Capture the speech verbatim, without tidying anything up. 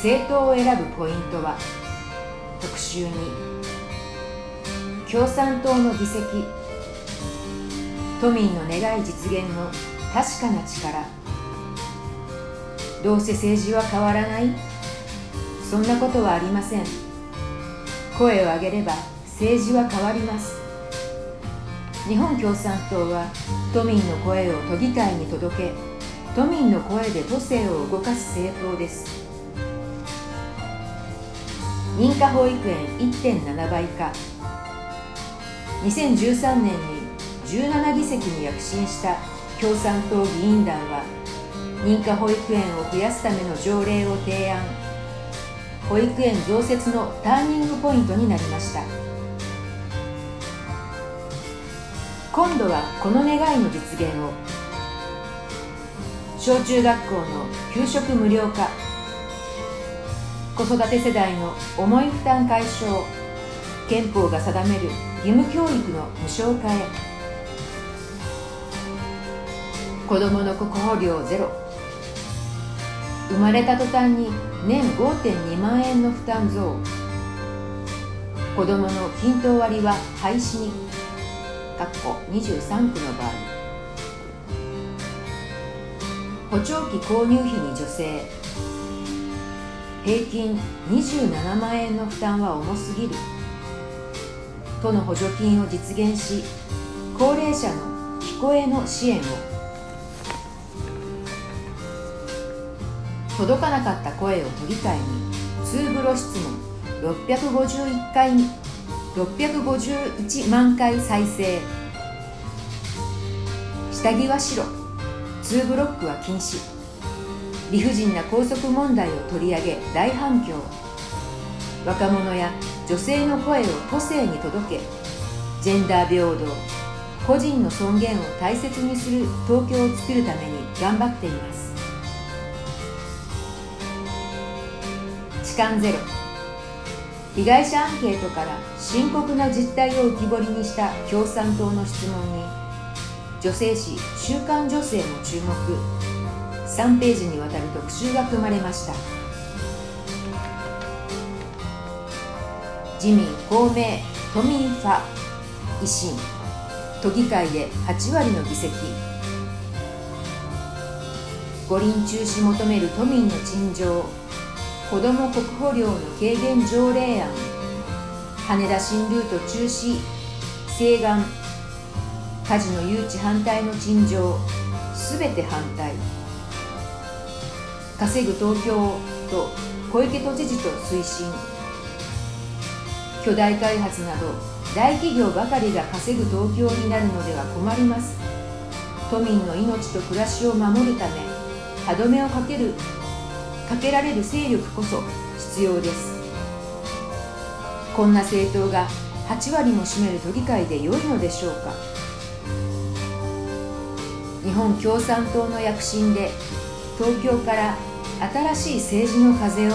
政党を選ぶポイントは、特集に共産党の議席、都民の願い実現の確かな力、どうせ政治は変わらない、そんなことはありません、声を上げれば政治は変わります、日本共産党は都民の声を都議会に届け、都民の声で都政を動かす政党です。認可保育園 いってんなな 倍化、にせんじゅうさんねんにじゅうなな議席に躍進した共産党議員団は、認可保育園を増やすための条例を提案、保育園増設のターニングポイントになりました。今度はこの願いの実現を、小中学校の給食無料化、子育て世代の重い負担解消、憲法が定める義務教育の無償化へ、子どもの国保料ゼロ、生まれた途端に年 ごてんにまんえんの負担増、子どもの均等割は廃止に、にじゅうさんくの場合、補聴器購入費に助成、平均にじゅうななまんえんの負担は重すぎる都の補助金を実現し、高齢者の聞こえの支援を、届かなかった声を都議会に通風呂質問ろっぴゃくごじゅういっかいにろっぴゃくごじゅういちまんかい再生、下着は白、ツーブロックは禁止、理不尽な校則問題を取り上げ大反響、若者や女性の声を都政に届け、ジェンダー平等、個人の尊厳を大切にする東京を作るために頑張っています。痴漢ゼロ、被害者アンケートから深刻な実態を浮き彫りにした共産党の質問に、女性誌週刊女性も注目、さんページにわたる特集が組まれました。自民・公明・都民ファ・維新、都議会ではちわりの議席、五輪中止求める都民の陳情、子ども国保料の軽減条例案、羽田新ルート中止、請願、カジノ誘致反対の陳情、すべて反対、稼ぐ東京と小池都知事と推進、巨大開発など大企業ばかりが稼ぐ東京になるのでは困ります、都民の命と暮らしを守るため歯止めをかけるかけられる勢力こそ必要です、こんな政党がはちわりも占める都議会で良いのでしょうか。日本共産党の躍進で東京から新しい政治の風を